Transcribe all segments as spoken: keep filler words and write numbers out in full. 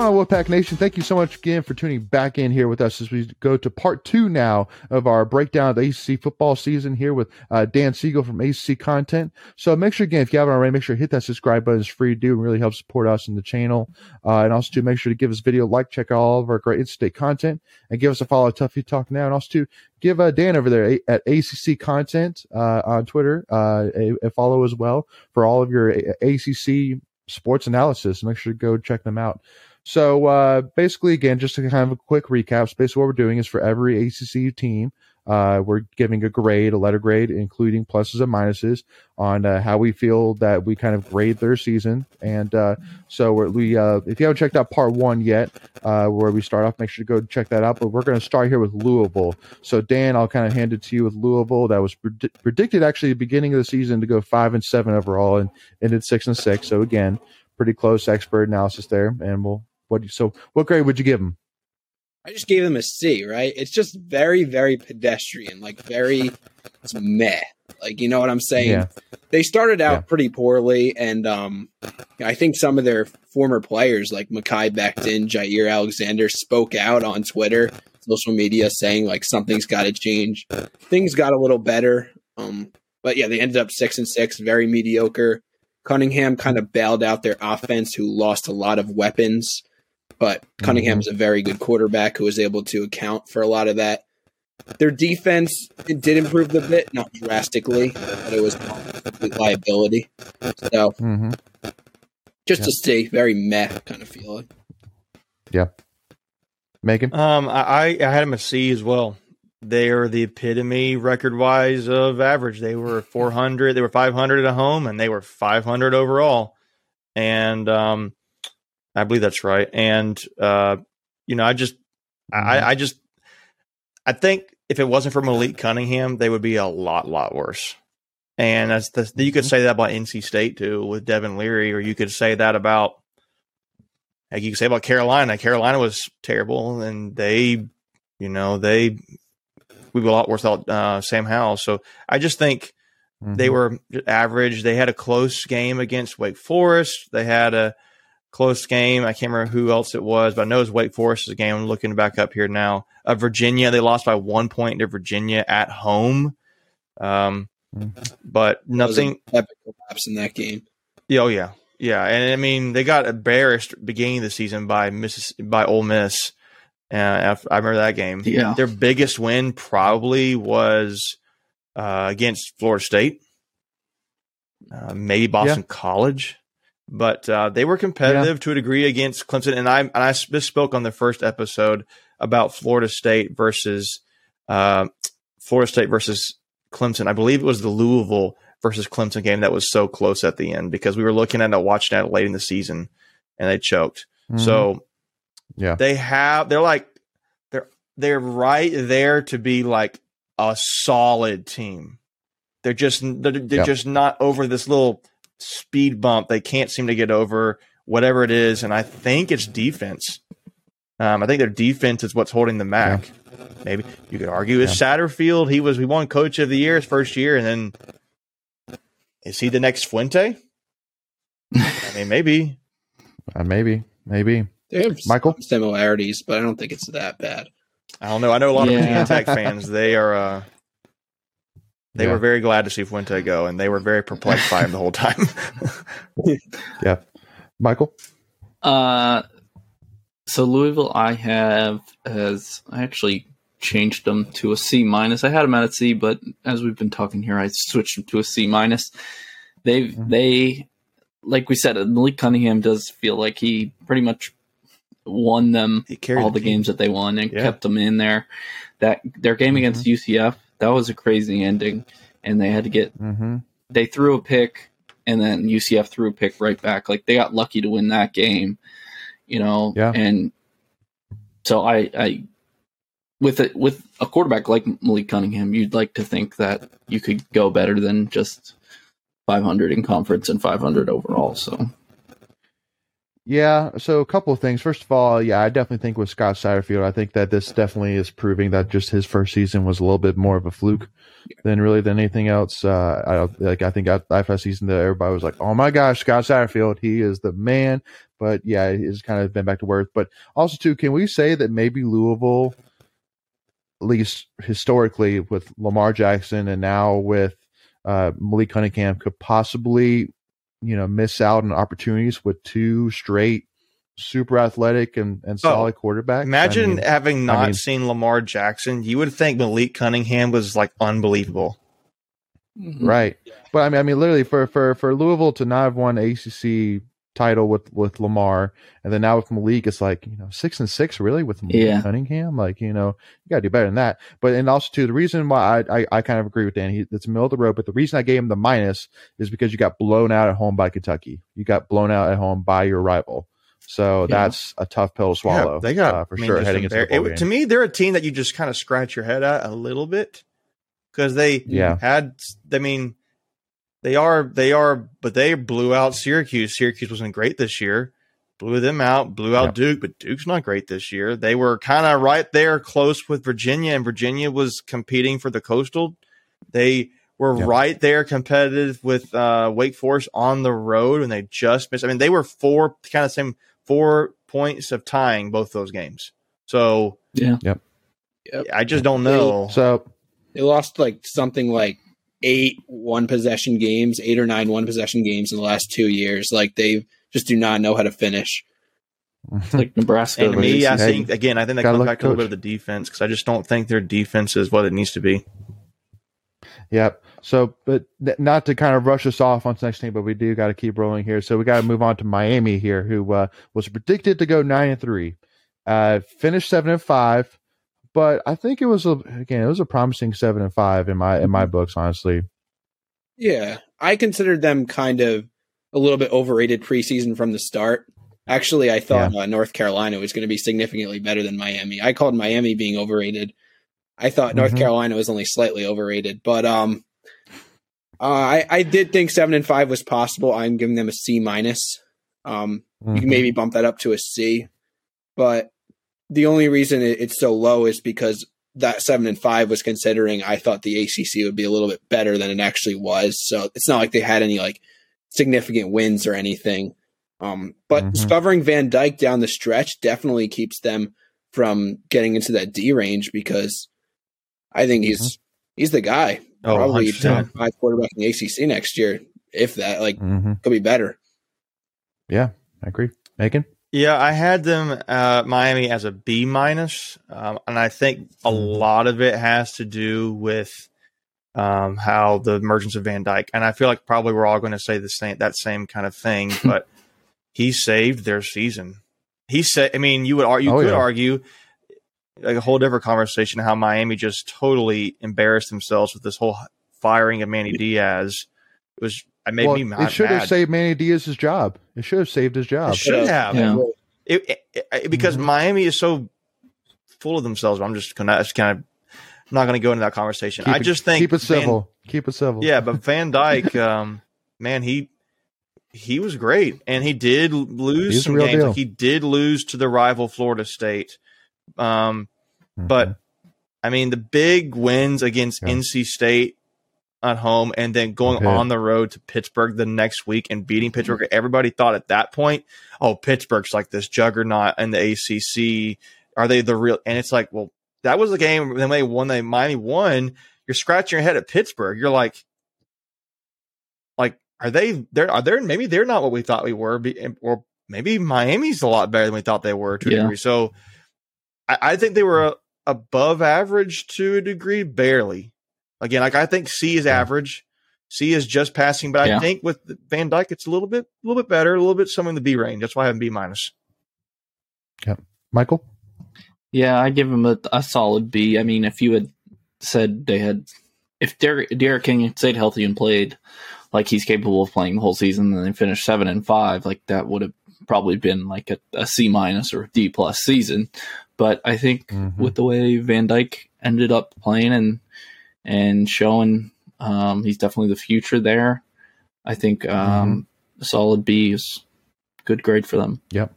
on, Wolfpack Nation. Thank you so much again for tuning back in here with us as we go to part two now of our breakdown of the A C C football season here with uh, Dan Siegel from A C C Content. So make sure, again, if you haven't already, make sure to hit that subscribe button. It's free to do. It really helps support us in the channel. Uh, and also, to make sure to give this video a like, check out all of our great in-state content, and give us a follow at Tuffy Talk Now. And also, to give uh, Dan over there at A C C Content uh, on Twitter uh, a, a follow as well for all of your a- ACC sports analysis. Make sure to go check them out. So uh, basically, again, just to kind of a quick recap, so basically what we're doing is for every A C C team, uh, we're giving a grade, a letter grade, including pluses and minuses on uh, how we feel that we kind of grade their season. And uh, so we're, we, uh, if you haven't checked out part one yet, uh, where we start off, make sure to go check that out. But we're going to start here with Louisville. So Dan, I'll kind of hand it to you with Louisville. That was pred- predicted actually at the beginning of the season to go five and seven overall, and ended six and six. So again, pretty close expert analysis there. And we'll, What, so what grade would you give him? I just gave him a C, right? It's just very, very pedestrian, like very it's meh. Like, you know what I'm saying? Yeah. They started out yeah. pretty poorly, and um, I think some of their former players, like Mekhi Beckton, Jair Alexander, spoke out on Twitter, social media, saying, like, something's got to change. Things got a little better. Um, but, yeah, they ended up six and six, very mediocre. Cunningham kind of bailed out their offense, who lost a lot of weapons. But Cunningham's a very good quarterback who was able to account for a lot of that. Their defense, it did improve a bit, not drastically, but it was a complete liability. So mm-hmm. just yeah. to stay very meh kind of feeling. Yeah. Megan? Um, I, I had them a C as well. They are the epitome record-wise of average. They were four hundred. They were five hundred at home, and they were five hundred overall. And um. I believe that's right. And, uh, you know, I just, I, I just, I think if it wasn't for Malik Cunningham, they would be a lot, lot worse. And that's the, you could say that about N C State too, with Devin Leary, or you could say that about, like you could say about Carolina. Carolina was terrible, and they, you know, they, we were a lot worse without uh, Sam Howell. So I just think mm-hmm. they were average. They had a close game against Wake Forest. They had a close game. I can't remember who else it was, but I know it was Wake Forest's game. I'm looking back up here now. Uh, Virginia, they lost by one point to Virginia at home. Um, but nothing. Epic collapse in that game. Yeah, oh, yeah. Yeah. And I mean, they got embarrassed beginning of the season by Missis- by Ole Miss. Uh, I remember that game. Yeah. Their biggest win probably was uh, against Florida State, uh, maybe Boston yeah. College. But uh, they were competitive yeah. to a degree against Clemson. And I and I misspoke on the first episode about Florida State versus uh, Florida State versus Clemson. I believe it was the Louisville versus Clemson game that was so close at the end, because we were looking at it, watching it late in the season, and they choked. Mm-hmm. So yeah, they have they're like they're they're right there to be like a solid team. They're just they're, they're yeah. just not over this little speed bump they can't seem to get over, whatever it is. And I think it's defense. Um, I think their defense is what's holding them back. Yeah. Maybe you could argue it's yeah. Satterfield. He was we won Coach of the Year his first year, and then is he the next Fuente? I mean, maybe, uh, maybe, maybe. They have Michael similarities, but I don't think it's that bad. I don't know. I know a lot yeah. of Virginia Tech fans. They are. Uh, They yeah. were very glad to see Fuente go, and they were very perplexed by him the whole time. yeah. Michael? Uh, so Louisville I have as – I actually changed them to a C minus. I had them at a C, but as we've been talking here, I switched them to a C minus. They mm-hmm. they – like we said, Malik Cunningham does feel like he pretty much won them all the games that they won and yeah. kept them in there. That their game mm-hmm. against U C F – that was a crazy ending, and they had to get mm-hmm. – they threw a pick, and then U C F threw a pick right back. Like, they got lucky to win that game, you know. Yeah. And so I, I – with a, with a quarterback like Malik Cunningham, you'd like to think that you could go better than just five hundred in conference and five hundred overall, so – Yeah, so a couple of things. First of all, yeah, I definitely think with Scott Satterfield, I think that this definitely is proving that just his first season was a little bit more of a fluke than really than anything else. Uh, I like I think after that season, that everybody was like, "Oh my gosh, Scott Satterfield, he is the man." But yeah, it's kind of been back to worth. But also, too, can we say that maybe Louisville, at least historically, with Lamar Jackson and now with uh, Malik Cunningham, could possibly, you know, miss out on opportunities with two straight super athletic and, and solid oh, quarterbacks? Imagine I mean, having not I mean, seen Lamar Jackson, you would think Malik Cunningham was like unbelievable. Mm-hmm. Right. But I mean, I mean, literally for, for, for Louisville to not have won A C C title with, with Lamar, and then now with Malik, it's like, you know, six and six really with Malik yeah. Cunningham. Like, you know, you gotta do better than that. But, and also too, the reason why I, I, I kind of agree with Dan, he, it's middle of the road, but the reason I gave him the minus is because you got blown out at home by Kentucky. You got blown out at home by your rival. So yeah. that's a tough pill to swallow. Yeah, they got uh, for I mean, sure heading into the bowl game. To me, they're a team that you just kind of scratch your head at a little bit. Because they yeah. had, I mean, they are, they are, but they blew out Syracuse. Syracuse wasn't great this year. Blew them out, blew out yeah. Duke, but Duke's not great this year. They were kind of right there close with Virginia, and Virginia was competing for the Coastal. They were yeah. right there competitive with uh, Wake Forest on the road, and they just missed. I mean, they were four, kind of same, four points of tying both those games. So, yeah. Yep. I just don't know. So, They lost like something like eight one possession games, eight or nine one possession games in the last two years. Like they just do not know how to finish. It's like Nebraska. And to me, I think hey, again, I think they come back to a little bit of the defense because I just don't think their defense is what it needs to be. Yep. So, but th- not to kind of rush us off on the next thing, but we do got to keep rolling here. So we got to move on to Miami here, who uh, was predicted to go nine and three, uh, finished seven and five. But I think it was a, again, it was a promising seven and five in my in my books, honestly. Yeah, I considered them kind of a little bit overrated preseason from the start. Actually, I thought yeah. uh, North Carolina was going to be significantly better than Miami. I called Miami being overrated. I thought North mm-hmm. Carolina was only slightly overrated, but um, uh, I I did think seven and five was possible. I'm giving them a C minus. Um, mm-hmm. You can maybe bump that up to a C, but. The only reason it's so low is because that seven and five was considering I thought the A C C would be a little bit better than it actually was. So it's not like they had any like significant wins or anything. Um, but mm-hmm. discovering Van Dyke down the stretch definitely keeps them from getting into that D range because I think he's mm-hmm. he's the guy. Oh, probably one hundred percent. Top five quarterback in the A C C next year, if that like mm-hmm. could be better. Yeah, I agree, Megan. Yeah, I had them, uh, Miami, as a B minus, um, and I think a lot of it has to do with um, how the emergence of Van Dyke. And I feel like probably we're all going to say the same that same kind of thing, but he saved their season. He said, I mean, you would ar- you oh, could yeah. argue like a whole different conversation how Miami just totally embarrassed themselves with this whole firing of Manny Diaz. It was. It made well, me mad. It should have saved Manny Diaz's job. It should have saved his job. It should have. Yeah. It, it, it, it, because mm-hmm. Miami is so full of themselves. I'm just gonna, just kind of not going to go into that conversation. Keep I just it, think keep it civil. Van, keep it civil. Yeah, but Van Dyke, um, man, he he was great, and he did lose He's some games. Like he did lose to the rival Florida State, um, mm-hmm. but I mean the big wins against yeah. N C State. At home, and then going okay. on the road to Pittsburgh the next week and beating Pittsburgh. Everybody thought at that point, oh, Pittsburgh's like this juggernaut in the A C C. Are they the real? And it's like, well, that was the game. Then they won. They Miami won. You're scratching your head at Pittsburgh. You're like, like, are they there? Are there? Maybe they're not what we thought we were, or maybe Miami's a lot better than we thought they were to a yeah. degree. So, I, I think they were above average to a degree, barely. Again, like I think C is average. C is just passing, but I yeah. think with Van Dyke, it's a little bit, a little bit better, a little bit somewhere in the B range. That's why I have B minus. Yeah, Michael. Yeah, I give him a, a solid B. I mean, if you had said they had, if Derek, Derek King had stayed healthy and played like he's capable of playing the whole season, and they finished seven and five, like that would have probably been like a, a C minus or a D plus season. But I think mm-hmm. with the way Van Dyke ended up playing and. And showing um, he's definitely the future there. I think um, mm-hmm. solid B is good grade for them. Yep.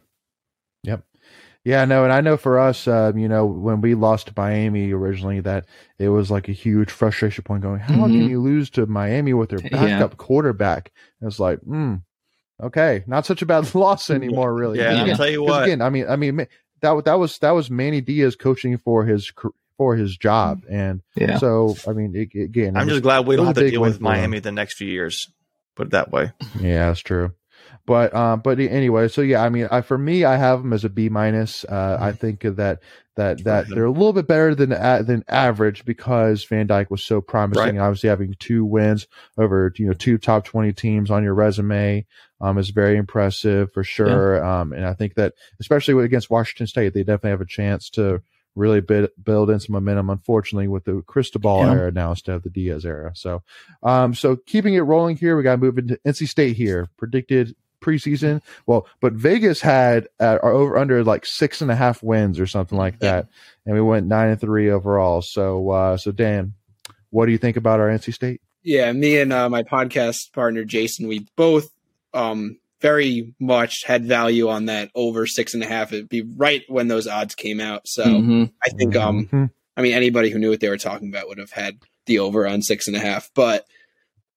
Yep. Yeah, no, and I know for us, uh, you know, when we lost to Miami originally, that it was like a huge frustration point going, how mm-hmm. can you lose to Miami with their backup yeah. quarterback? And it's like, hmm. Okay, not such a bad loss anymore, really. Yeah, yeah. I'll tell you what. Again, I mean, I mean that that was that was Manny Diaz coaching for his for his job, and yeah. so I mean, it, again, I'm I mean, just glad we don't have to deal with Miami the next few years. Put it that way. Yeah, that's true. But um, but anyway, so yeah, I mean, I, for me, I have them as a B minus. Uh, I think that that that they're a little bit better than uh, than average because Van Dyke was so promising. Right. And obviously, having two wins over you know two top twenty teams on your resume um, is very impressive for sure. Yeah. Um, and I think that especially against Washington State, they definitely have a chance to really bit, build in some momentum, unfortunately, with the Cristobal yeah. era now instead of the Diaz era. So, um, so keeping it rolling here, we got to move into N C State here. Predicted preseason, well, but Vegas had uh, are over under like six and a half wins or something like that, and we went nine and three overall. So, uh, so Dan, what do you think about our N C State? Yeah, me and uh, my podcast partner Jason, we both um, very much had value on that over six and a half. It'd be right when those odds came out. So, mm-hmm. I think, um, mm-hmm. I mean, anybody who knew what they were talking about would have had the over on six and a half. But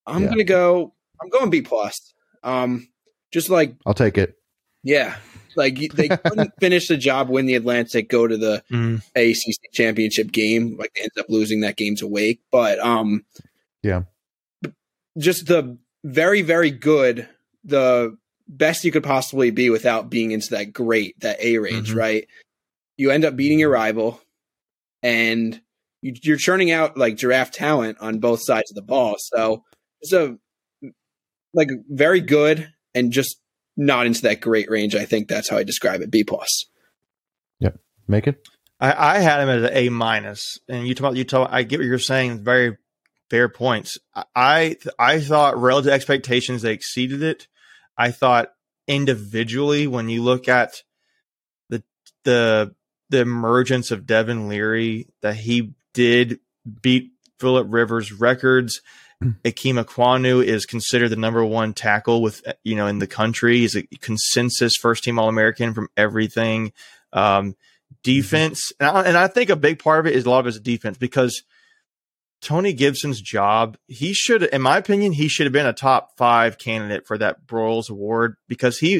I'm yeah. gonna go. I'm going B plus. Um, Just like I'll take it. Yeah, like they couldn't finish the job, win the Atlantic, go to the mm. A C C championship game. Like they ended up losing that game to Wake, but um, yeah, just the very, very good, the best you could possibly be without being into that great, that A range, mm-hmm. right? You end up beating your rival, and you, you're churning out like giraffe talent on both sides of the ball. So it's a like very good. And just not into that great range. I think that's how I describe it. B plus. Yeah, make it. I, I had him as an A minus, and you talk. You talk. I get what you're saying. Very fair points. I I thought relative expectations they exceeded it. I thought individually when you look at the the the emergence of Devin Leary that he did beat Philip Rivers records. Akeem Akwanu is considered the number one tackle with you know in the country. He's a consensus first team All American from everything. Um, defense, and I, and I think a big part of it is a lot of his defense because Tony Gibson's job. He should, in my opinion, he should have been a top five candidate for that Broyles Award because he,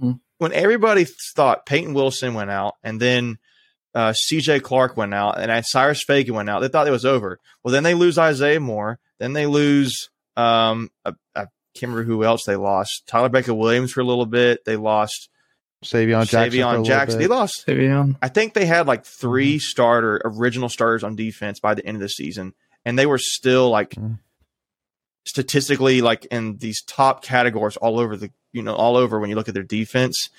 mm-hmm. when everybody thought Peyton Wilson went out and then uh, C J. Clark went out and I, Cyrus Fagan went out, they thought it was over. Well, then they lose Isaiah Moore. Then they lose, um, I, I can't remember who else they lost. Tyler Becker Williams for a little bit. They lost Sabian Jackson. Sabian Jackson. They lost. Sabian. I think they had like three mm-hmm. starter, original starters on defense by the end of the season. And they were still like mm-hmm. statistically like in these top categories all over the, you know, all over when you look at their defense.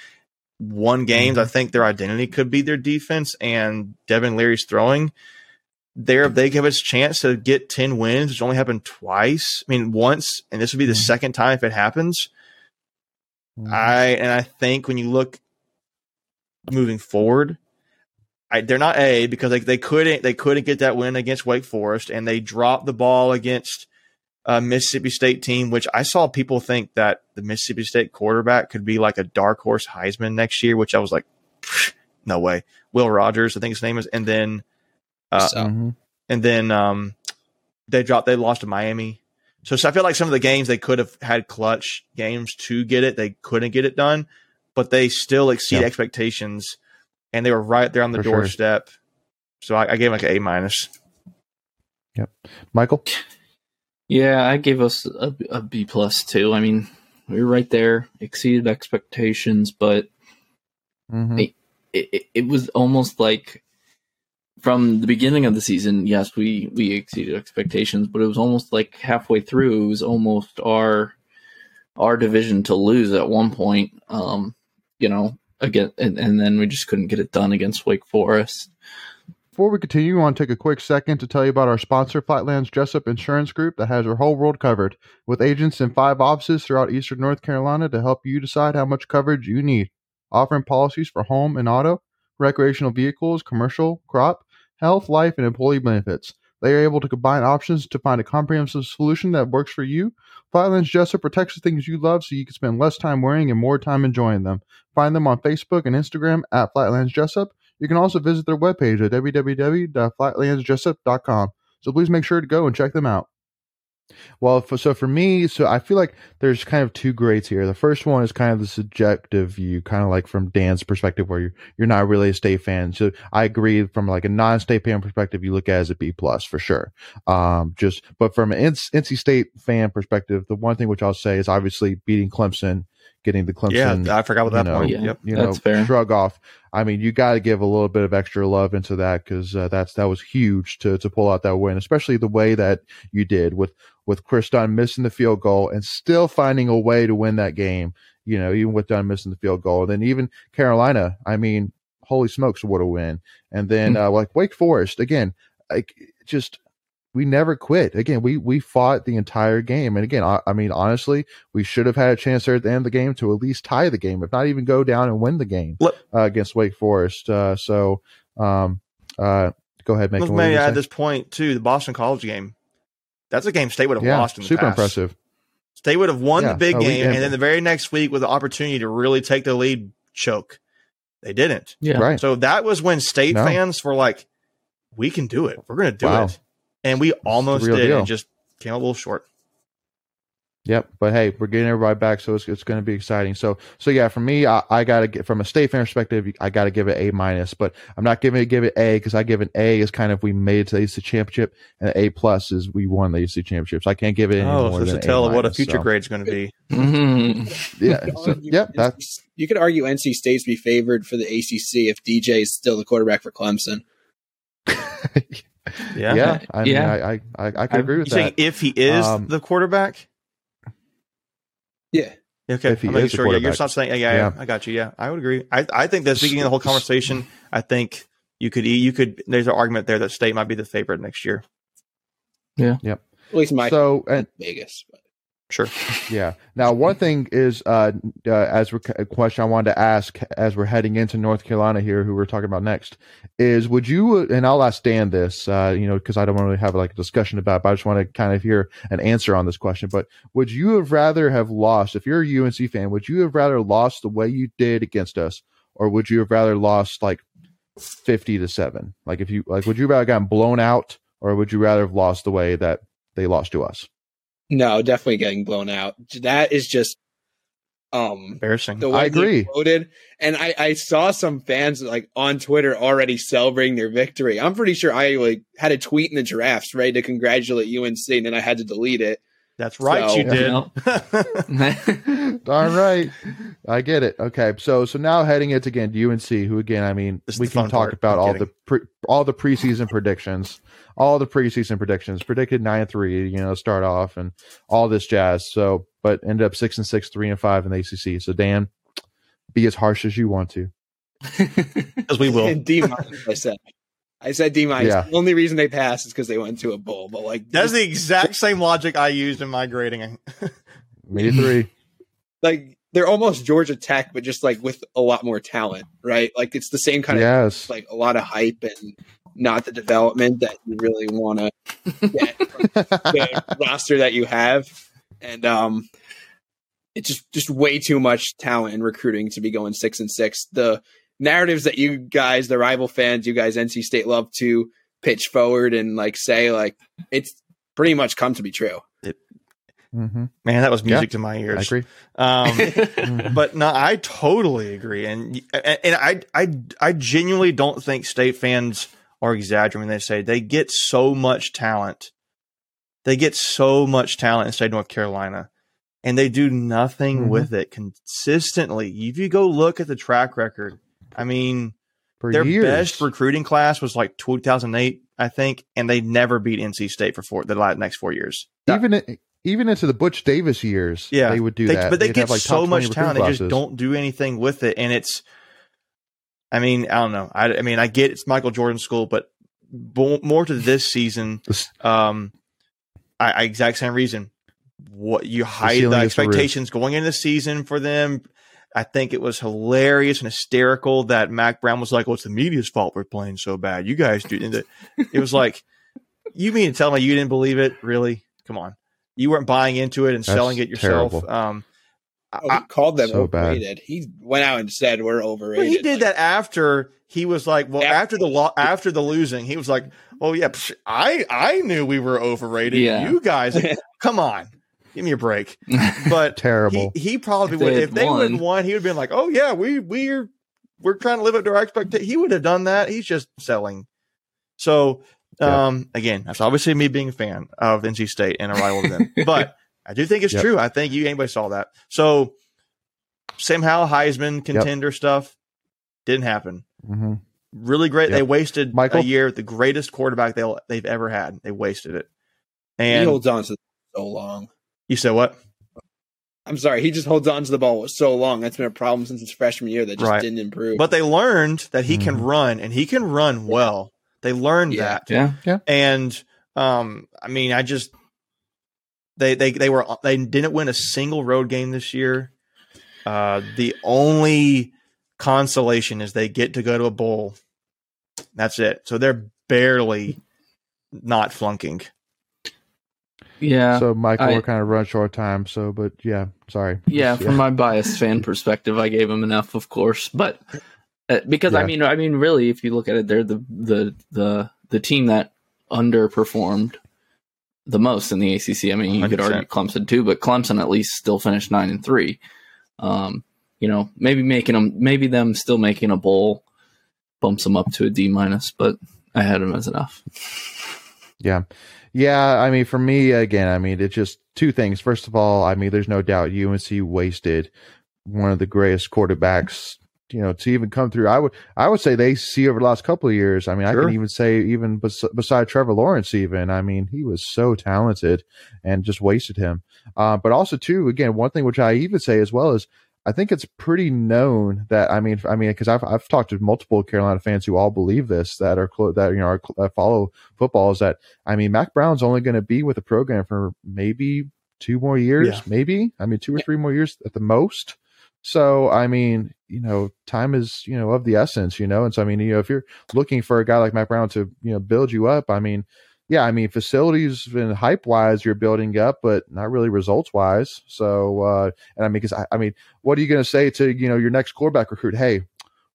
Won games. Mm-hmm. I think their identity could be their defense and Devin Leary's throwing. There, if they give us a chance to get ten wins, which only happened twice. I mean, once, and this would be the mm-hmm. second time if it happens. Mm-hmm. I and I think when you look moving forward, I, they're not A because they they couldn't they couldn't get that win against Wake Forest, and they dropped the ball against a Mississippi State team, which I saw people think that the Mississippi State quarterback could be like a dark horse Heisman next year, which I was like, no way. Will Rogers, I think his name is, and then. Uh, so. And then um, they dropped. They lost to Miami. So, so I feel like some of the games they could have had clutch games to get it. They couldn't get it done, but they still exceed yep. expectations, and they were right there on the For doorstep. Sure. So I, I gave like an A minus. Yep, Michael. Yeah, I gave us a, a B plus too. I mean, we were right there, exceeded expectations, but mm-hmm. it, it it was almost like. From the beginning of the season, yes, we, we exceeded expectations, but it was almost like halfway through, it was almost our our division to lose at one point, um, you know, again, and, and then we just couldn't get it done against Wake Forest. Before we continue, I want to take a quick second to tell you about our sponsor, Flatlands Jessup Insurance Group, that has your whole world covered, with agents in five offices throughout eastern North Carolina to help you decide how much coverage you need, offering policies for home and auto, recreational vehicles, commercial, crop, health, life, and employee benefits. They are able to combine options to find a comprehensive solution that works for you. Flatlands Jessup protects the things you love so you can spend less time worrying and more time enjoying them. Find them on Facebook and Instagram at Flatlands Jessup. You can also visit their webpage at w w w dot flatlands jessup dot com. So please make sure to go and check them out. Well, for, so for me, so I feel like there's kind of two grades here. The first one is kind of the subjective view, kind of like from Dan's perspective, where you're, you're not really a state fan. So I agree from like a non-state fan perspective, you look at it as a B plus for sure. Um, just, but from an N C State fan perspective, the one thing which I'll say is obviously beating Clemson, getting the Clemson. Yeah, I forgot about that know, point. Yeah, yep. You that's know, fair. Shrug off. I mean, you got to give a little bit of extra love into that because uh, that's that was huge to to pull out that win, especially the way that you did with with Chris Dunn missing the field goal and still finding a way to win that game. You know, even with Dunn missing the field goal, and then even Carolina. I mean, holy smokes, what a win! And then mm-hmm. uh, like Wake Forest again, like just. We never quit. Again, we we fought the entire game. And again, I, I mean, honestly, we should have had a chance there at the end of the game to at least tie the game, if not even go down and win the game uh, against Wake Forest. Uh, so um, uh, go ahead. Make Let me add this point, too. The Boston College game. That's a game State would have yeah, lost in the super past. Impressive. State would have won yeah, the big no, game, and then the very next week with the opportunity to really take the lead, choke. They didn't. Yeah. Right. So that was when State no. fans were like, we can do it. We're going to do wow. it. And we almost did deal. And just came a little short. Yep. But hey, we're getting everybody back. So it's it's going to be exciting. So, so yeah, for me, I, I got to get from a state fan perspective, I got to give it A minus, but I'm not giving it, give it A because I give an A is kind of, we made it to the A C C championship and A plus is we won the A C C championships. I can't give it. Any oh, more so than a tell minus, what a future so. Grade is going to be. Mm-hmm. Yeah. You so, argue, yeah that's, you could argue N C State's be favored for the A C C if D J is still the quarterback for Clemson. Yeah, yeah. I mean, yeah. I, I, I, I can agree with You're that. If he is um, the quarterback, yeah. Okay, if he I'm is sure. Yeah, you're not saying. Yeah, yeah, I got you. Yeah, I would agree. I, I think that speaking of the whole conversation, I think you could, you could. There's an argument there that State might be the favorite next year. Yeah. Yep. At least my so and, Vegas. But. Sure. Yeah. Now, one thing is, uh, uh, as we're, a question I wanted to ask as we're heading into North Carolina here, who we're talking about next, is would you, and I'll ask Dan this, uh, you know, because I don't want to have like a discussion about it, but I just want to kind of hear an answer on this question. But would you have rather have lost, if you're a U N C fan, would you have rather lost the way you did against us, or would you have rather lost like fifty to seven? Like, if you, like, would you rather gotten blown out, or would you rather have lost the way that they lost to us? No, definitely getting blown out. That is just um, embarrassing. The way I agree. Voted, and I, I saw some fans like on Twitter already celebrating their victory. I'm pretty sure I like had a tweet in the drafts ready to congratulate U N C, and then I had to delete it. That's right, so, you did. All right, I get it. Okay, so so now heading it again to U N C, who again, I mean, this we can talk part. About I'm all kidding. the pre, all the preseason predictions, all the preseason predictions predicted nine and three, you know, start off and all this jazz. So, but ended up six and six, three and five in the A C C. So, Dan, be as harsh as you want to, because we will. D minus, I said. I said D minus. Yeah. The only reason they passed is because they went to a bowl. But like that's the exact same logic I used in my grading. Me three. Like they're almost Georgia Tech, but just like with a lot more talent, right? Like it's the same kind yes. of like a lot of hype and not the development that you really want to get from the roster that you have, and um, it's just just way too much talent and recruiting to be going six and six. The narratives that you guys, the rival fans, you guys N C State love to pitch forward and like say, like it's pretty much come to be true. It, mm-hmm. Man, that was music yeah, to my ears. I agree. Um, but no, I totally agree, and and I I I genuinely don't think State fans are exaggerating when they say they get so much talent. They get so much talent in State North Carolina, and they do nothing mm-hmm. with it consistently. If you go look at the track record. I mean, for their years. Best recruiting class was like two thousand eight, I think, and they never beat N C State for four, the next four years. Even that, even into the Butch Davis years, yeah, they would do they, that. But they They'd get have like so much talent, classes. They just don't do anything with it. And it's, I mean, I don't know. I, I mean, I get it's Michael Jordan school, but more to this season, um, I, I exact same reason. What you hide the, the expectations the going into the season for them. I think it was hilarious and hysterical that Mac Brown was like, well, it's the media's fault we're playing so bad. You guys do. And it was like, you mean to tell me you didn't believe it? Really? Come on. You weren't buying into it and That's selling it yourself. Um, Oh, he called them so overrated. Bad. He went out and said we're overrated. Well, he did like, that after he was like, well, after, after the lo- after the losing, he was like, well, yeah, psh, I I knew we were overrated. Yeah. You guys, come on, give me a break. But terrible. He, he probably would if they would have won. He would have been like, oh yeah, we we're we're trying to live up to our expectations. He would have done that. He's just selling. So um, yeah. Again, that's obviously me being a fan of N C State and a rival to them, but. I do think it's yep. true. I think you anybody saw that. So Sam Howell, Heisman contender yep. stuff didn't happen. Mm-hmm. Really great. Yep. They wasted Michael? a year. The greatest quarterback they'll they've ever had. They wasted it. And he holds on to the ball so long. You said what? I'm sorry. He just holds on to the ball so long. That's been a problem since his freshman year. That just right. didn't improve. But they learned that he mm. can run, and he can run well. They learned yeah. that. Yeah. yeah. And um, I mean, I just. They they they were they didn't win a single road game this year. Uh, the only consolation is they get to go to a bowl. That's it. So they're barely not flunking. Yeah. So Michael, I, we're kind of running short time. So, but yeah, sorry. Yeah, Just, from yeah. my biased fan perspective, I gave them enough, of course. But uh, because yeah. I mean, I mean, really, if you look at it, they're the the the, the team that underperformed the most in the A C C. I mean, you one hundred percent could argue Clemson too, but Clemson at least still finished nine and three. Um, you know, maybe making them, maybe them still making a bowl bumps them up to a D minus, but I had them as enough. Yeah, yeah. I mean, for me again, I mean, it's just two things. First of all, I mean, there's no doubt U N C wasted one of the greatest quarterbacks. You know, to even come through, I would I would say they see over the last couple of years. I mean, sure. I can even say even bes- beside Trevor Lawrence, even I mean, he was so talented and just wasted him. Uh, but also, too, again, one thing which I even say as well is I think it's pretty known that I mean, I mean, because I've I've talked to multiple Carolina fans who all believe this that are clo- that you know are, uh, follow football is that I mean, Mac Brown's only going to be with the program for maybe two more years, yeah. maybe I mean, two or three more years at the most. So, I mean, you know, time is, you know, of the essence, you know, and so, I mean, you know, if you're looking for a guy like Mac Brown to, you know, build you up, I mean, yeah, I mean, facilities and hype wise, you're building up, but not really results wise. So, uh, and I mean, because I, I mean, what are you going to say to, you know, your next quarterback recruit? Hey,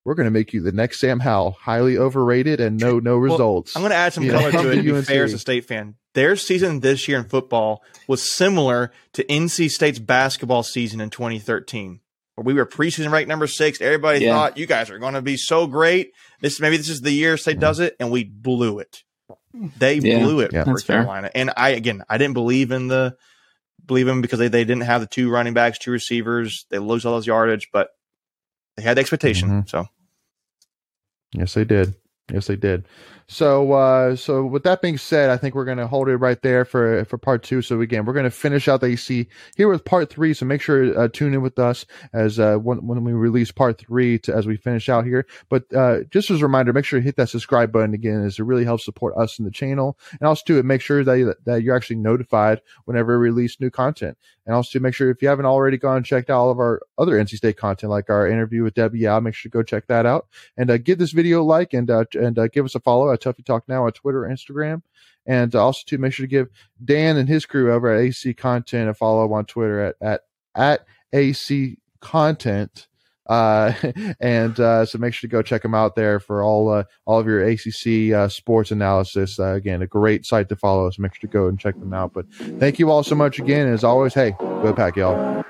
we're going to make you the next Sam Howell, highly overrated and no, no well, results. I'm going to add some you color know, to it to be fair as a State fan. Their season this year in football was similar to N C State's basketball season in twenty thirteen. We were preseason ranked number six. Everybody yeah. thought you guys are going to be so great. This maybe this is the year State does it, and we blew it. They yeah. blew it yeah. for That's Carolina. Fair. And I again, I didn't believe in the believe in because they, they didn't have the two running backs, two receivers. They lose all those yardage, but they had the expectation. Mm-hmm. So yes, they did. Yes, they did. So, uh, so with that being said, I think we're going to hold it right there for for part two. So again, we're going to finish out the A C here with part three. So make sure uh, tune in with us as uh, when, when we release part three to, as we finish out here. But uh, just as a reminder, make sure you hit that subscribe button again, as it really helps support us in the channel. And also to make sure that you, that you're actually notified whenever we release new content. And also make sure if you haven't already gone and checked out all of our other N C State content, like our interview with Debbie Yao, make sure to go check that out and uh, give this video a like and uh, and uh, give us a follow at Tuffy Talk Now on Twitter, Instagram, and uh, also to make sure to give Dan and his crew over at A C C Content a follow on Twitter at at, at A C C Content. Uh, and uh, so make sure to go check them out there for all uh, all of your A C C uh, sports analysis. Uh, again, a great site to follow. So make sure to go and check them out. But thank you all so much again. As always, hey, go Pack, y'all.